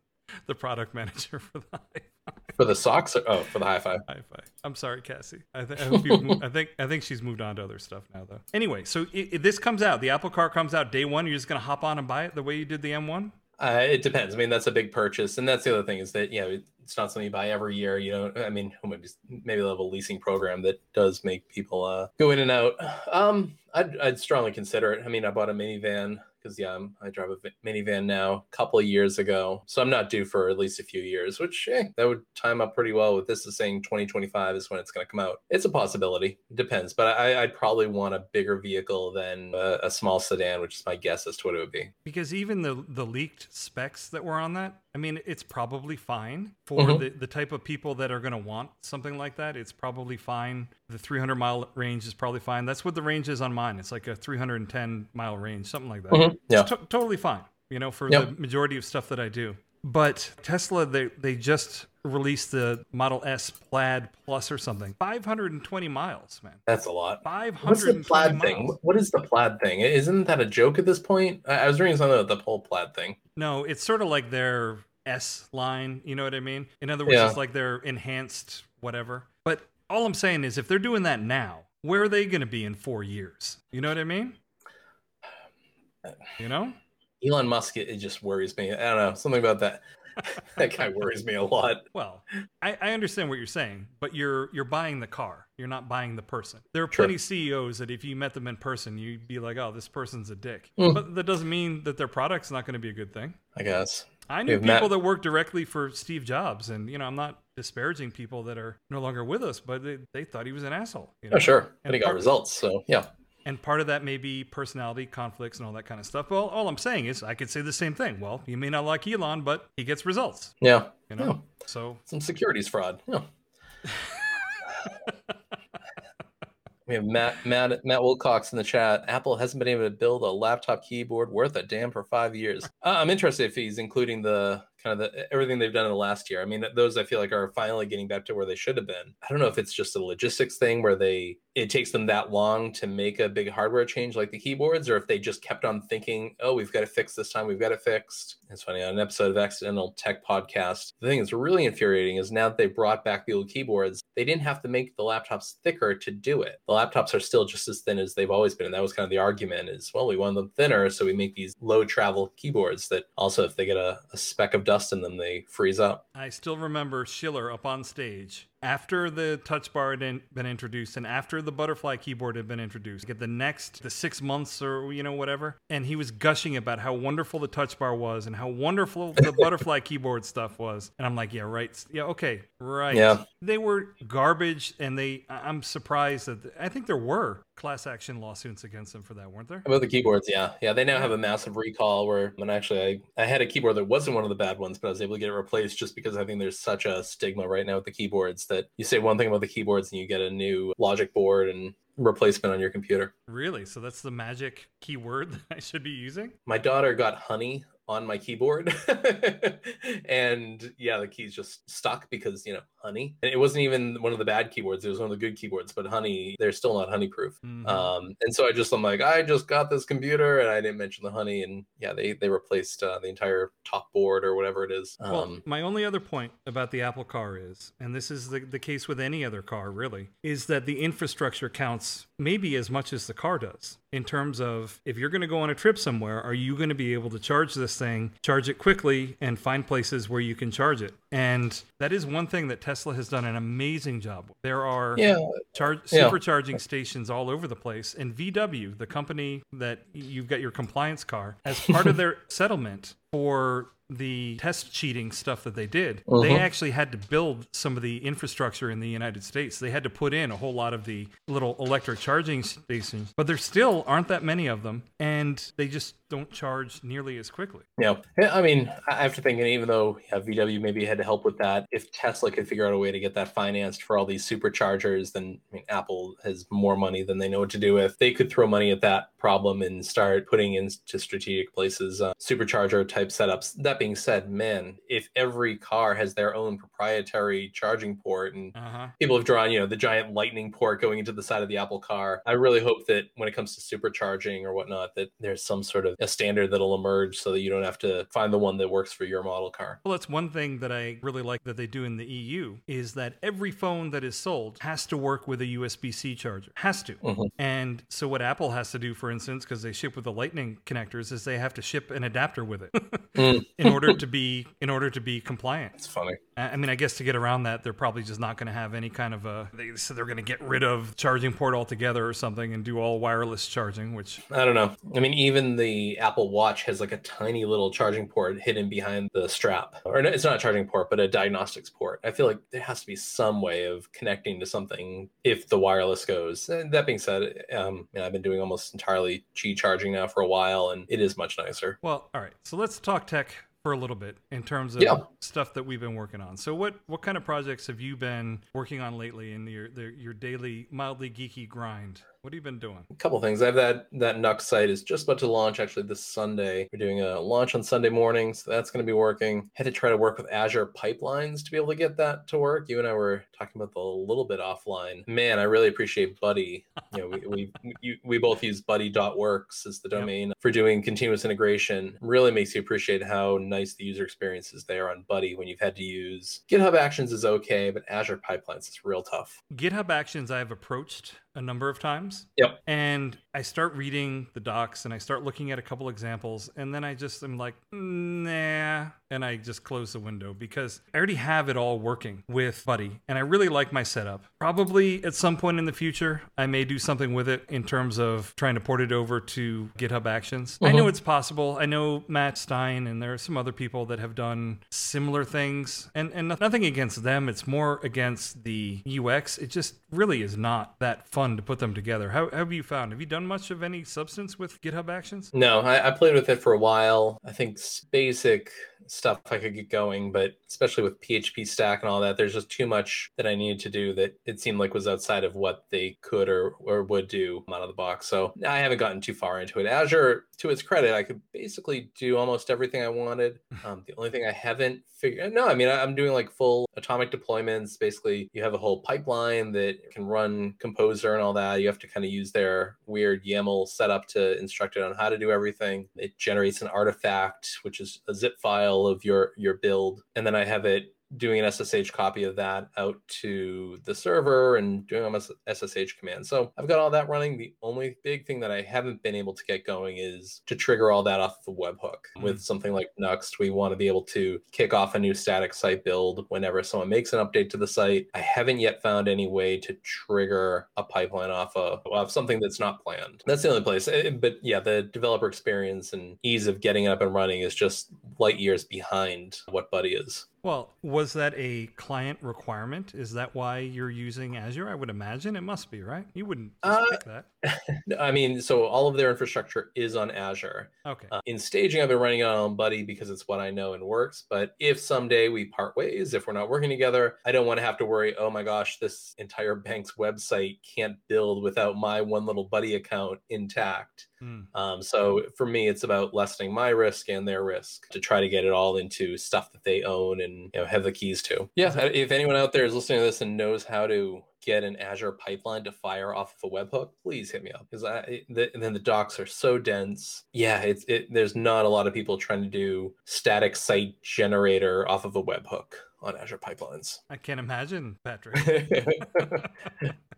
the product manager for the Hi-Fi. For the socks? Or, oh, for the Hi-Fi. Hi-Fi. I'm sorry, Cassie. I, th- I, hope you've moved, I think I think she's moved on to other stuff now, though. Anyway, so it, it, this comes out. The Apple Car comes out day one. You're just going to hop on and buy it the way you did the M one? Uh, it depends. I mean, that's a big purchase. And that's the other thing is that, you know, it's not something you buy every year. You know, I mean, maybe, maybe they'll have a leasing program that does make people uh, go in and out. Um, I'd, I'd strongly consider it. I mean, I bought a minivan because, yeah, I'm, I drive a minivan now a couple of years ago. So I'm not due for at least a few years, which eh, that would time up pretty well with this is saying twenty twenty-five is when it's going to come out. It's a possibility. It depends. But I, I'd probably want a bigger vehicle than a, a small sedan, which is my guess as to what it would be. Because even the, the leaked specs that were on that, I mean, it's probably fine for mm-hmm. the, the type of people that are going to want something like that. It's probably fine. The three hundred mile range is probably fine. That's what the range is on mine. It's like a three hundred ten mile range, something like that. Mm-hmm. Yeah. It's t- totally fine, you know, for yep. the majority of stuff that I do. But Tesla, they, they just released the Model S Plaid Plus or something. five hundred twenty miles, man. That's a lot. five hundred twenty miles. What's the Plaid thing? What is the Plaid thing? Isn't that a joke at this point? I, I was reading something about the whole Plaid thing. No, it's sort of like their S line, you know what I mean? In other words, yeah. it's like their enhanced whatever. But all I'm saying is if they're doing that now, where are they going to be in four years? You know what I mean? You know? Elon Musk, it, it just worries me. I don't know. Something about that. That guy worries me a lot. Well, I, I understand what you're saying, but you're you're buying the car. You're not buying the person. There are True. plenty of C E Os that if you met them in person, you'd be like, oh, this person's a dick. Mm. But that doesn't mean that their product's not going to be a good thing. I guess. I knew We've people met- that worked directly for Steve Jobs, and, you know, I'm not disparaging people that are no longer with us, but they, they thought he was an asshole. You know? Oh, sure. And, and he got part- results, so yeah. And part of that may be personality conflicts and all that kind of stuff. Well, all I'm saying is I could say the same thing. Well, you may not like Elon, but he gets results. Yeah. You know, yeah. So some securities fraud. Yeah. We have Matt, Matt, Matt Wilcox in the chat. Apple hasn't been able to build a laptop keyboard worth a damn for five years. Uh, I'm interested if he's including the kind of the, everything they've done in the last year. I mean, those I feel like are finally getting back to where they should have been. I don't know if it's just a logistics thing where they it takes them that long to make a big hardware change like the keyboards, or if they just kept on thinking, oh, we've got it fixed this time. We've got it fixed. It's funny. On an episode of Accidental Tech Podcast, the thing that's really infuriating is now that they brought back the old keyboards, they didn't have to make the laptops thicker to do it. The laptops are still just as thin as they've always been. And that was kind of the argument is, well, we want them thinner, so we make these low travel keyboards that also, if they get a, a speck of dust in them, they freeze up. I still remember Schiller up on stage after the touch bar had been introduced and after the butterfly keyboard had been introduced, get the next, the six months or, you know, whatever. And he was gushing about how wonderful the touch bar was and how wonderful the butterfly keyboard stuff was. And I'm like, yeah, right. Yeah. Okay. Right. Yeah. They were garbage. And they, I'm surprised that the, I think there were class action lawsuits against them for that, weren't there? About the keyboards. Yeah. Yeah. They now have a massive recall where, and actually I, I had a keyboard that wasn't one of the bad ones, but I was able to get it replaced just because I think there's such a stigma right now with the keyboards that you say one thing about the keyboards and you get a new logic board and replacement on your computer. Really? So that's the magic keyword that I should be using? My daughter got honey on my keyboard. And yeah, the key's just stuck because, you know, honey. And it wasn't even one of the bad keyboards. It was one of the good keyboards, but honey, they're still not honey proof. Mm-hmm. Um, and so I just, I'm like, I just got this computer and I didn't mention the honey. And yeah, they, they replaced uh, the entire top board or whatever it is. Um, well, my only other point about the Apple car is, and this is the, the case with any other car really, is that the infrastructure counts maybe as much as the car does. In terms of if you're going to go on a trip somewhere, are you going to be able to charge this thing, charge it quickly, and find places where you can charge it? And that is one thing that Tesla has done an amazing job with. There are yeah. char- supercharging yeah. stations all over the place. And V W, the company that you've got your compliance car, as part of their settlement for the test cheating stuff that they did, uh-huh. they actually had to build some of the infrastructure in the United States. They had to put in a whole lot of the little electric charging stations, but there still aren't that many of them, and they just don't charge nearly as quickly. Yeah, I mean, I have to think, and even though yeah, V W maybe had to help with that, if Tesla could figure out a way to get that financed for all these superchargers, then I mean, Apple has more money than they know what to do with. They could throw money at that problem and start putting into strategic places uh, supercharger type setups. That being said, man, if every car has their own proprietary charging port, and uh-huh. people have drawn, you know, the giant lightning port going into the side of the Apple car, I really hope that when it comes to supercharging or whatnot, that there's some sort of a standard that'll emerge so that you don't have to find the one that works for your model car. Well, that's one thing that I really like that they do in the E U is that every phone that is sold has to work with a U S B C charger, has to. Mm-hmm. And so what Apple has to do, for instance, because they ship with the lightning connectors, is they have to ship an adapter with it. mm. in order to be in order to be compliant. It's funny. I mean, I guess to get around that, they're probably just not going to have any kind of a. They said they're going to get rid of charging port altogether or something and do all wireless charging, which I don't know. I mean, even the Apple Watch has like a tiny little charging port hidden behind the strap, or it's not a charging port, but a diagnostics port. I feel like there has to be some way of connecting to something if the wireless goes. That being said, um, I've been doing almost entirely Qi charging now for a while, and it is much nicer. Well, all right, so let's talk tech for a little bit in terms of yeah. stuff that we've been working on. So what, what kind of projects have you been working on lately in your the, your daily mildly geeky grind? What have you been doing? A couple of things. I have that that Nuxt site is just about to launch actually this Sunday. We're doing a launch on Sunday morning, so that's going to be working. Had to try to work with Azure Pipelines to be able to get that to work. You and I were talking about that a little bit offline. Man, I really appreciate Buddy. You know, we we, you, we both use buddy dot works as the domain yep. for doing continuous integration. Really makes you appreciate how nice the user experience is there on Buddy when you've had to use GitHub Actions is okay, but Azure Pipelines is real tough. GitHub Actions I've approached a number of times. Yep. And I start reading the docs and I start looking at a couple examples and then I just am like, nah. And I just close the window because I already have it all working with Buddy. And I really like my setup. Probably at some point in the future, I may do something with it in terms of trying to port it over to GitHub Actions. Mm-hmm. I know it's possible. I know Matt Stein and there are some other people that have done similar things and, and nothing against them. It's more against the U X. It just really is not that fun fun to put them together. How, how have you found? Have you done much of any substance with GitHub Actions? No, I, I played with it for a while. I think basic stuff I could get going, but especially with P H P stack and all that, there's just too much that I needed to do that it seemed like was outside of what they could or, or would do out of the box. So I haven't gotten too far into it. Azure, to its credit, I could basically do almost everything I wanted. Um, the only thing I haven't figured, no, I mean, I'm doing like full atomic deployments. Basically, you have a whole pipeline that can run Composer and all that. You have to kind of use their weird YAML setup to instruct it on how to do everything. It generates an artifact, which is a zip file of your, your build. And then I have it doing an S S H copy of that out to the server and doing almost S S H command. So I've got all that running. The only big thing that I haven't been able to get going is to trigger all that off the webhook. Mm-hmm. With something like Nuxt, we want to be able to kick off a new static site build whenever someone makes an update to the site. I haven't yet found any way to trigger a pipeline off of, of something that's not planned. That's the only place. It, but yeah, the developer experience and ease of getting it up and running is just light years behind what Buddy is. Well, was that a client requirement? Is that why you're using Azure? I would imagine it must be, right? You wouldn't expect uh, that. I mean, so all of their infrastructure is on Azure. Okay. Uh, in staging, I've been running it on Buddy because it's what I know and works. But if someday we part ways, if we're not working together, I don't want to have to worry, oh my gosh, this entire bank's website can't build without my one little Buddy account intact. Mm. Um, so for me, it's about lessening my risk and their risk to try to get it all into stuff that they own and, you know, have the keys to. Yeah. If anyone out there is listening to this and knows how to get an Azure pipeline to fire off of a webhook, please hit me up, because I the, and then the docs are so dense. Yeah, it's it, there's not a lot of people trying to do static site generator off of a webhook on Azure pipelines. I can't imagine, Patrick.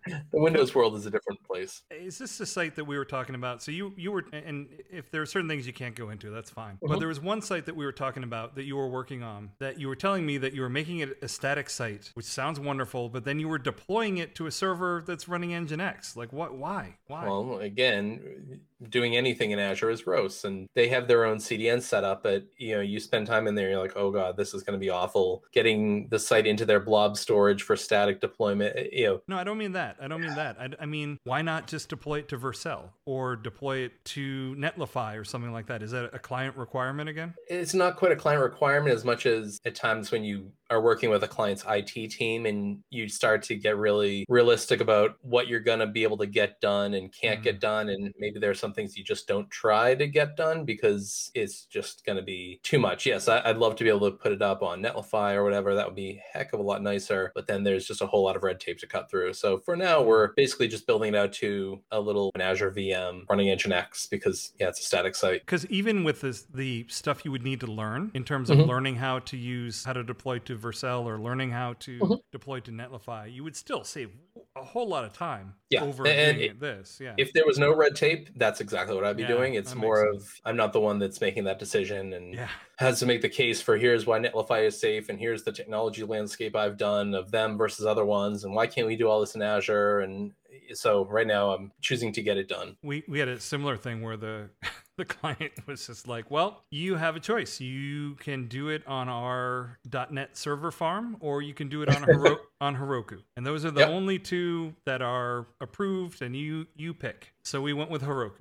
The Windows world is a different place. Is this the site that we were talking about? So you you were, and if there are certain things you can't go into, that's fine. Mm-hmm. But there was one site that we were talking about that you were working on that you were telling me that you were making it a static site, which sounds wonderful, but then you were deploying it to a server that's running N G I N X. Like what, why, why? Well, again, doing anything in Azure is gross, and they have their own C D N setup, but you know, you spend time in there, you're like, oh God, this is going to be awful. Getting the site into their blob storage for static deployment. You know. No, I don't mean that. I don't mean that. I, I mean, why not just deploy it to Vercel or deploy it to Netlify or something like that? Is that a client requirement again? It's not quite a client requirement as much as at times when you are working with a client's I T team and you start to get really realistic about what you're going to be able to get done and can't mm-hmm. get done. And maybe there's some things you just don't try to get done because it's just going to be too much. Yes, I, I'd love to be able to put it up on Netlify or whatever. That would be a heck of a lot nicer. But then there's just a whole lot of red tape to cut through. So for now, we're basically just building it out to a little an Azure V M running N G I N X because, yeah, it's a static site. Because even with this, the stuff you would need to learn in terms of mm-hmm. learning how to use, how to deploy to Vercel or learning how to mm-hmm. deploy to Netlify, you would still save a whole lot of time yeah. over and it, this. Yeah. If there was no red tape, that's exactly what I'd be yeah, doing. It's more of, sense. I'm not the one that's making that decision and yeah. has to make the case for here's why Netlify is safe and here's the technology landscape I've done of them versus other ones. And why can't we do all this in Azure? And so right now I'm choosing to get it done. We we had a similar thing where the... The client was just like, well, you have a choice. You can do it on our .NET server farm, or you can do it on Hero- on Heroku. And those are the yep. only two that are approved, and you you pick. So we went with Heroku.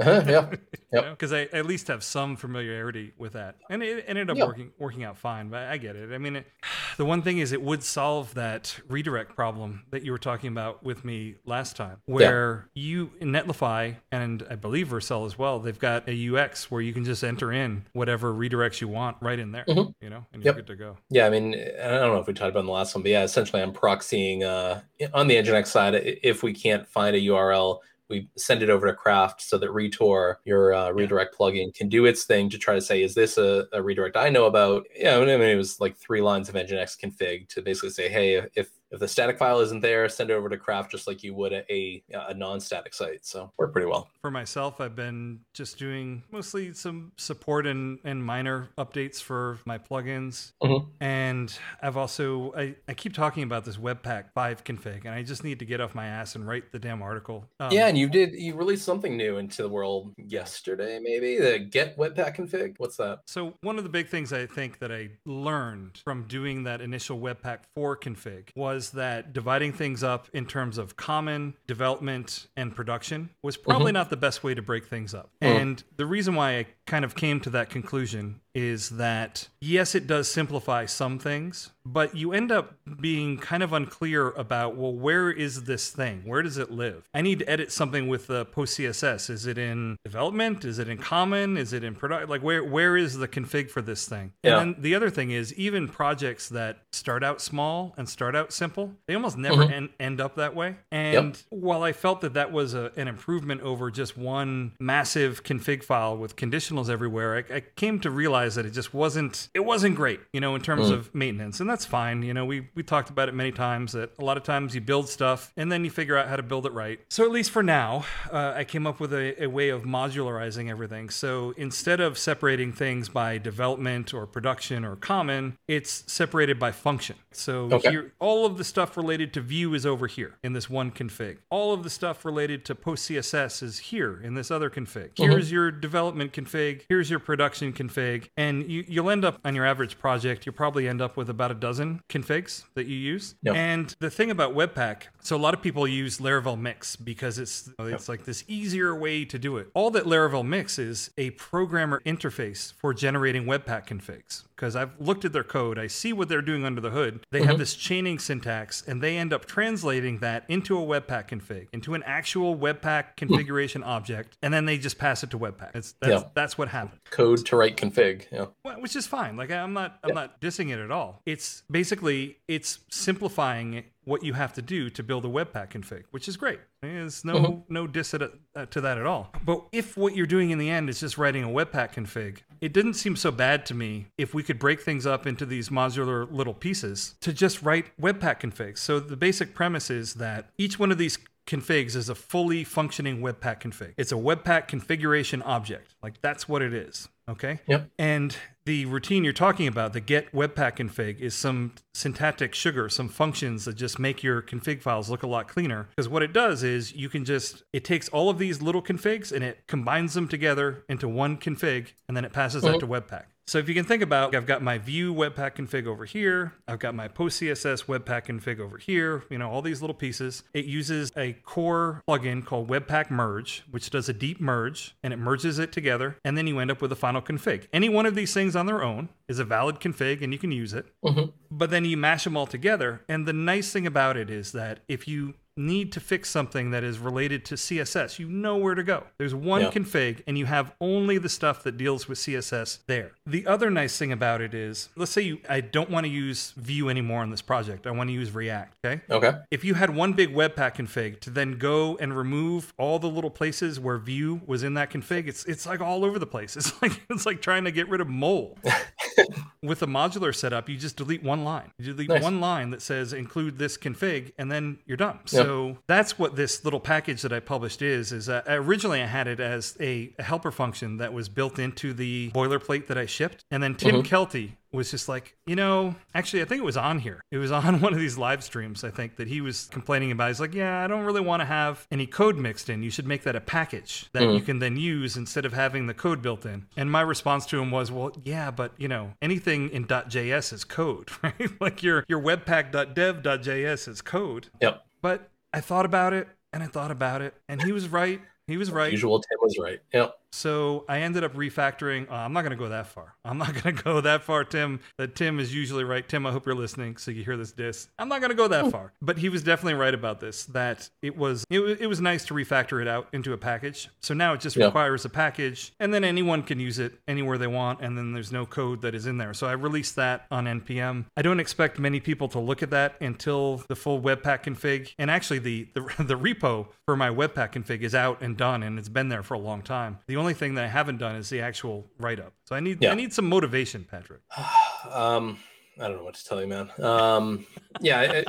uh-huh, yeah, because yep. you know, I at least have some familiarity with that, and it ended up yeah. working working out fine. But I get it. I mean, it, the one thing is, it would solve that redirect problem that you were talking about with me last time, where yeah. you in Netlify and I believe Vercel as well, they've got a U X where you can just enter in whatever redirects you want right in there, mm-hmm. you know, and you're yep. good to go. Yeah, I mean, I don't know if we talked about in the last one, but yeah, essentially, I'm proxying uh, on the N G I N X side if we can't find a U R L. We send it over to Craft so that Retor, your uh, redirect yeah. plugin, can do its thing to try to say, is this a, a redirect I know about? Yeah, I mean, it was like three lines of N G I N X config to basically say, hey, if if the static file isn't there, send it over to Craft just like you would a, a, a non-static site. So worked pretty well. For myself, I've been just doing mostly some support and, and minor updates for my plugins. Mm-hmm. And I've also, I, I keep talking about this Webpack five config, and I just need to get off my ass and write the damn article. Um, yeah, and you did, you released something new into the world yesterday, maybe, the Get Webpack config. What's that? So one of the big things I think that I learned from doing that initial Webpack four config was was that dividing things up in terms of common, development, and production was probably mm-hmm. not the best way to break things up. Oh. And the reason why I kind of came to that conclusion is that, yes, it does simplify some things, but you end up being kind of unclear about, well, where is this thing? Where does it live? I need to edit something with the uh, post C S S. Is it in development? Is it in common? Is it in product? Like, where where is the config for this thing? Yeah. And then the other thing is, even projects that start out small and start out simple, they almost never mm-hmm. en- end up that way. And yep. while I felt that that was a, an improvement over just one massive config file with conditionals everywhere, I, I came to realize that it just wasn't, it wasn't great, you know, in terms mm. of maintenance. And that's fine. You know, we, we talked about it many times that a lot of times you build stuff and then you figure out how to build it right. So at least for now, uh, I came up with a, a way of modularizing everything. So instead of separating things by development or production or common, it's separated by function. So okay. here, all of the stuff related to view is over here in this one config. All of the stuff related to post C S S is here in this other config. Here's mm-hmm. your development config. Here's your production config. And you, you'll end up on your average project, you'll probably end up with about a dozen configs that you use. Yep. And the thing about Webpack, so a lot of people use Laravel Mix because it's it's yep. like this easier way to do it. All that Laravel Mix is a programmer interface for generating Webpack configs. Because I've looked at their code, I see what they're doing under the hood. They mm-hmm. have this chaining syntax, and they end up translating that into a Webpack config, into an actual Webpack configuration mm. object, and then they just pass it to Webpack. It's, that's, yeah. that's what happened. Code to write config, yeah. Well, which is fine. Like I'm not, I'm yeah. not dissing it at all. It's basically it's simplifying it. What you have to do to build a Webpack config, which is great. There's no mm-hmm. no diss at, uh, to that at all. But if what you're doing in the end is just writing a Webpack config, it didn't seem so bad to me if we could break things up into these modular little pieces to just write Webpack configs. So the basic premise is that each one of these configs is a fully functioning Webpack config. It's a Webpack configuration object. Like that's what it is. Okay. Yep. And the routine you're talking about, the get Webpack config, is some syntactic sugar, some functions that just make your config files look a lot cleaner. Because what it does is you can just, it takes all of these little configs and it combines them together into one config, and then it passes mm-hmm. that to Webpack. So if you can think about, I've got my view Webpack config over here. I've got my post C S S Webpack config over here. You know, all these little pieces. It uses a core plugin called Webpack Merge, which does a deep merge, and it merges it together. And then you end up with a final config. Any one of these things on their own is a valid config, and you can use it. Mm-hmm. But then you mash them all together. And the nice thing about it is that if you need to fix something that is related to C S S, you know where to go. There's one yeah. config, and you have only the stuff that deals with C S S there. The other nice thing about it is, let's say you, I don't want to use Vue anymore on this project. I want to use React, okay? Okay. If you had one big Webpack config to then go and remove all the little places where Vue was in that config, it's it's like all over the place. It's like it's like trying to get rid of mole. With a modular setup, you just delete one line. You delete nice. one line that says include this config, and then you're done. So yeah. So that's what this little package that I published is, is uh, originally I had it as a, a helper function that was built into the boilerplate that I shipped. And then Tim mm-hmm. Kelty was just like, you know, actually, I think it was on here. It was on one of these live streams, I think, that he was complaining about. He's like, yeah, I don't really want to have any code mixed in. You should make that a package that mm. you can then use instead of having the code built in. And my response to him was, well, yeah, but, you know, anything in .js is code, right? Like your, your webpack.dev.js is code. Yep. But I thought about it, and I thought about it, and he was right. He was right. As usual, Tim was right. Yep. So I ended up refactoring. Oh, I'm not going to go that far. I'm not going to go that far, Tim. That Tim is usually right. Tim, I hope you're listening so you hear this diss. I'm not going to go that far. But he was definitely right about this, that it was it, it was nice to refactor it out into a package. So now it just yeah. requires a package, and then anyone can use it anywhere they want, and then there's no code that is in there. So I released that on N P M. I don't expect many people to look at that until the full Webpack config. And actually, the, the, the repo for my Webpack config is out and done, and it's been there for a long time. The only thing that I haven't done is the actual write-up. So I need yeah. I need some motivation, Patrick. um, I don't know what to tell you, man. Um, yeah, it,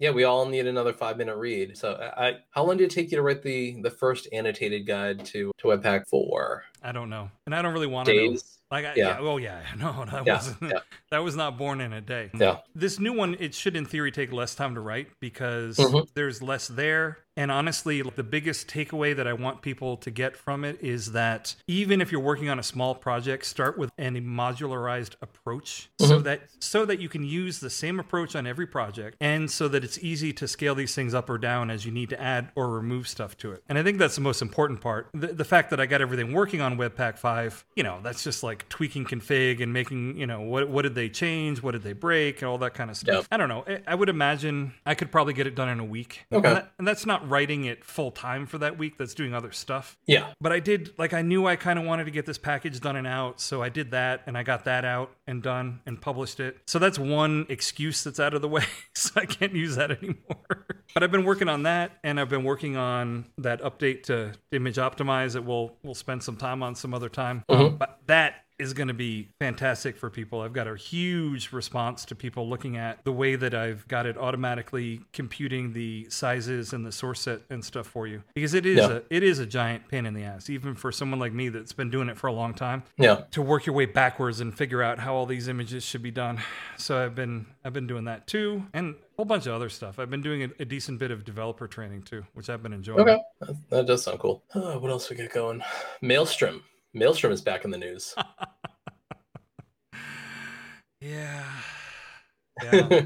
yeah, we all need another five-minute read. So, I, how long did it take you to write the the first annotated guide to to Webpack four? I don't know. And I don't really want to know. Like, I, yeah. yeah. Oh, yeah. No, that, yeah. Wasn't, yeah. that was not born in a day. Yeah. This new one, it should, in theory, take less time to write because mm-hmm. there's less there. And honestly, the biggest takeaway that I want people to get from it is that even if you're working on a small project, start with an modularized approach mm-hmm. so that so that you can use the same approach on every project and so that it's easy to scale these things up or down as you need to add or remove stuff to it. And I think that's the most important part. The, the fact that I got everything working on Webpack five, you know, that's just like tweaking config and making, you know, what what did they change? What did they break? And all that kind of stuff. Yep. I don't know. I, I would imagine I could probably get it done in a week. Okay. And, that, and that's not writing it full time for that week. That's doing other stuff. Yeah. But I did, like, I knew I kind of wanted to get this package done and out. So I did that and I got that out and done and published it. So that's one excuse that's out of the way. So I can't use that anymore. But I've been working on that, and I've been working on that update to Image Optimize that we'll we'll spend some time on some other time. Mm-hmm. Um, but that is going to be fantastic for people. I've got a huge response to people looking at the way that I've got it automatically computing the sizes and the source set and stuff for you, because it is yeah. a it is a giant pain in the ass, even for someone like me that's been doing it for a long time. Yeah, to work your way backwards and figure out how all these images should be done. So I've been I've been doing that too, and whole bunch of other stuff. I've been doing a, a decent bit of developer training too, which I've been enjoying. Okay, that, that does sound cool. Uh, what else we got going? Maelstrom. Maelstrom is back in the news. yeah. Yeah.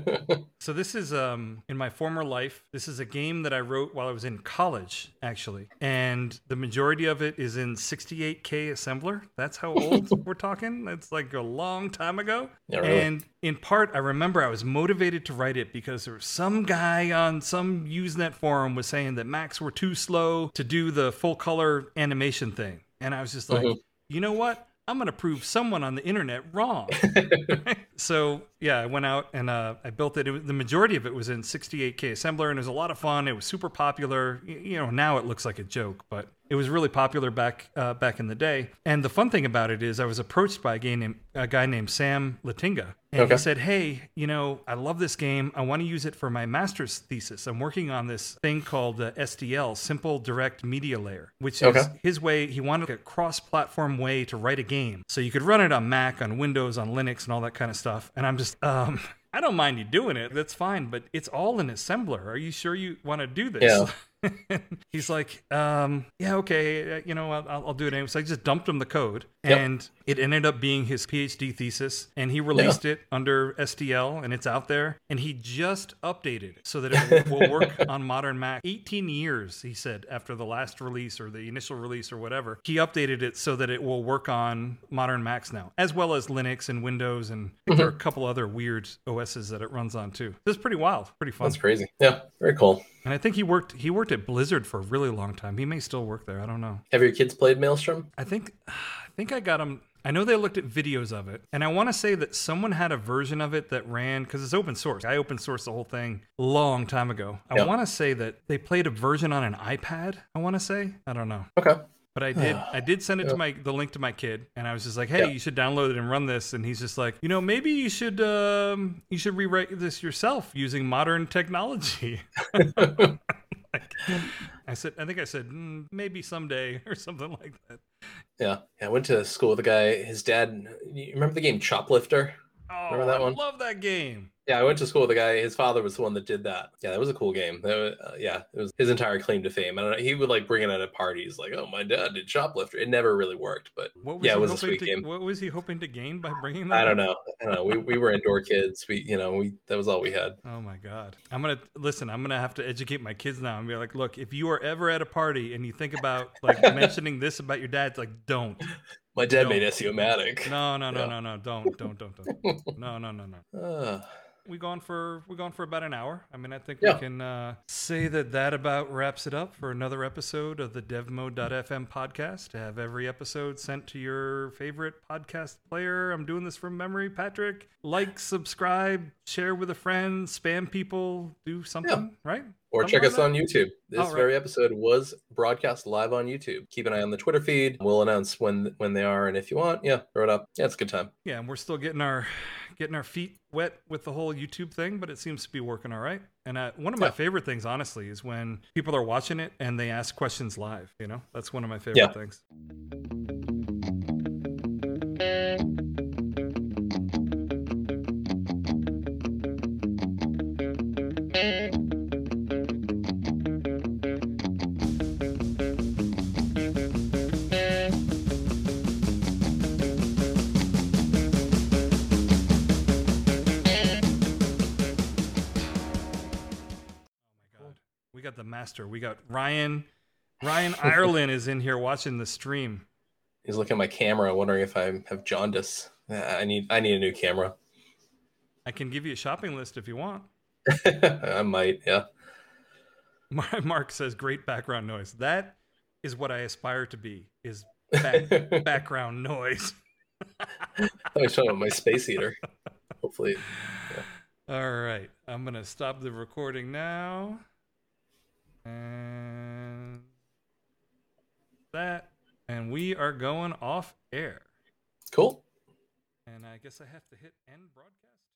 So this is um in my former life. This is a game that I wrote while I was in college, actually. And the majority of it is in sixty-eight K assembler. That's how old we're talking. That's like a long time ago. Yeah, really. And in part, I remember I was motivated to write it because there was some guy on some Usenet forum was saying that Macs were too slow to do the full color animation thing. And I was just like, mm-hmm. you know what? I'm going to prove someone on the internet wrong. So yeah, I went out and uh, I built it. It was, the majority of it was in sixty-eight K assembler, and it was a lot of fun. It was super popular. You, you know, now it looks like a joke, but it was really popular back uh, back in the day. And the fun thing about it is I was approached by a guy named, a guy named Sam Latinga. And okay. he said, hey, you know, I love this game. I want to use it for my master's thesis. I'm working on this thing called uh, S D L, Simple Direct Media Layer, which is okay. his way. He wanted a cross-platform way to write a game. So you could run it on Mac, on Windows, on Linux, and all that kind of stuff. And I'm just... um I don't mind you doing it. That's fine. But it's all in assembler. Are you sure you want to do this? Yeah. He's like, um, yeah, okay. You know, I'll, I'll do it anyway. So I just dumped him the code yep. and it ended up being his PhD thesis, and he released yeah. it under S D L, and it's out there, and he just updated it so that it will work on modern Mac. eighteen years, he said, after the last release or the initial release or whatever, he updated it so that it will work on modern Macs now, as well as Linux and Windows. And mm-hmm. there are a couple other weird O S that it runs on too. It's pretty wild, pretty fun. That's crazy. Yeah, very cool. And I think he worked he worked at Blizzard for a really long time. He may still work there. I don't know. Have your kids played Maelstrom? I think I think I got them. I know they looked at videos of it, and I want to say that someone had a version of it that ran, because it's open source. I open sourced the whole thing a long time ago. I yep. want to say that they played a version on an iPad, I want to say. I don't know. Okay. But I did I did send it yeah. to my the link to my kid, and I was just like, hey, yeah. you should download it and run this. And he's just like, you know, maybe you should um, you should rewrite this yourself using modern technology. like, I said I think I said mm, maybe someday or something like that. Yeah. yeah. I went to school with a guy, his dad, you remember the game Choplifter? Oh, remember that I one? Love that game. Yeah, I went to school with a guy. His father was the one that did that. Yeah, that was a cool game. That was, uh, yeah, it was his entire claim to fame. I don't know. He would like bring it out at parties, like, "Oh, my dad did Shoplifter." It never really worked, but yeah, it was a sweet to, game. What was he hoping to gain by bringing that? I don't know. I don't know. We we were indoor kids. We you know we that was all we had. Oh my god! I'm gonna listen. I'm gonna have to educate my kids now and be like, "Look, if you are ever at a party and you think about like mentioning this about your dad, it's like don't." My dad don't. Made S E O-matic. No, no, no, yeah. no, no, no. Don't, don't, don't, don't. No, no, no, no. Uh. We're gone for we're gone for about an hour. I mean, I think yeah. we can uh, say that that about wraps it up for another episode of the devmode dot f m podcast. To have every episode sent to your favorite podcast player. I'm doing this from memory, Patrick. Like, subscribe, share with a friend, spam people, do something, yeah. right? Or something check like us that. On YouTube. This right. very episode was broadcast live on YouTube. Keep an eye on the Twitter feed. We'll announce when when they are, and if you want, yeah, throw it up. Yeah, it's a good time. Yeah, and we're still getting our getting our feet wet with the whole YouTube thing, but it seems to be working all right. And I, one of my yeah. favorite things, honestly, is when people are watching it and they ask questions live. You know, that's one of my favorite yeah. things. Master. We got Ryan. Ryan Ireland is in here watching the stream. He's looking at my camera, wondering if I have jaundice. I need I need a new camera. I can give you a shopping list if you want. I might, yeah. Mark says, great background noise. That is what I aspire to be, is back, background noise. I'm showing up my space heater. Hopefully. Yeah. All right. I'm going to stop the recording now. And that, and we are going off air. Cool. And I guess I have to hit end broadcast.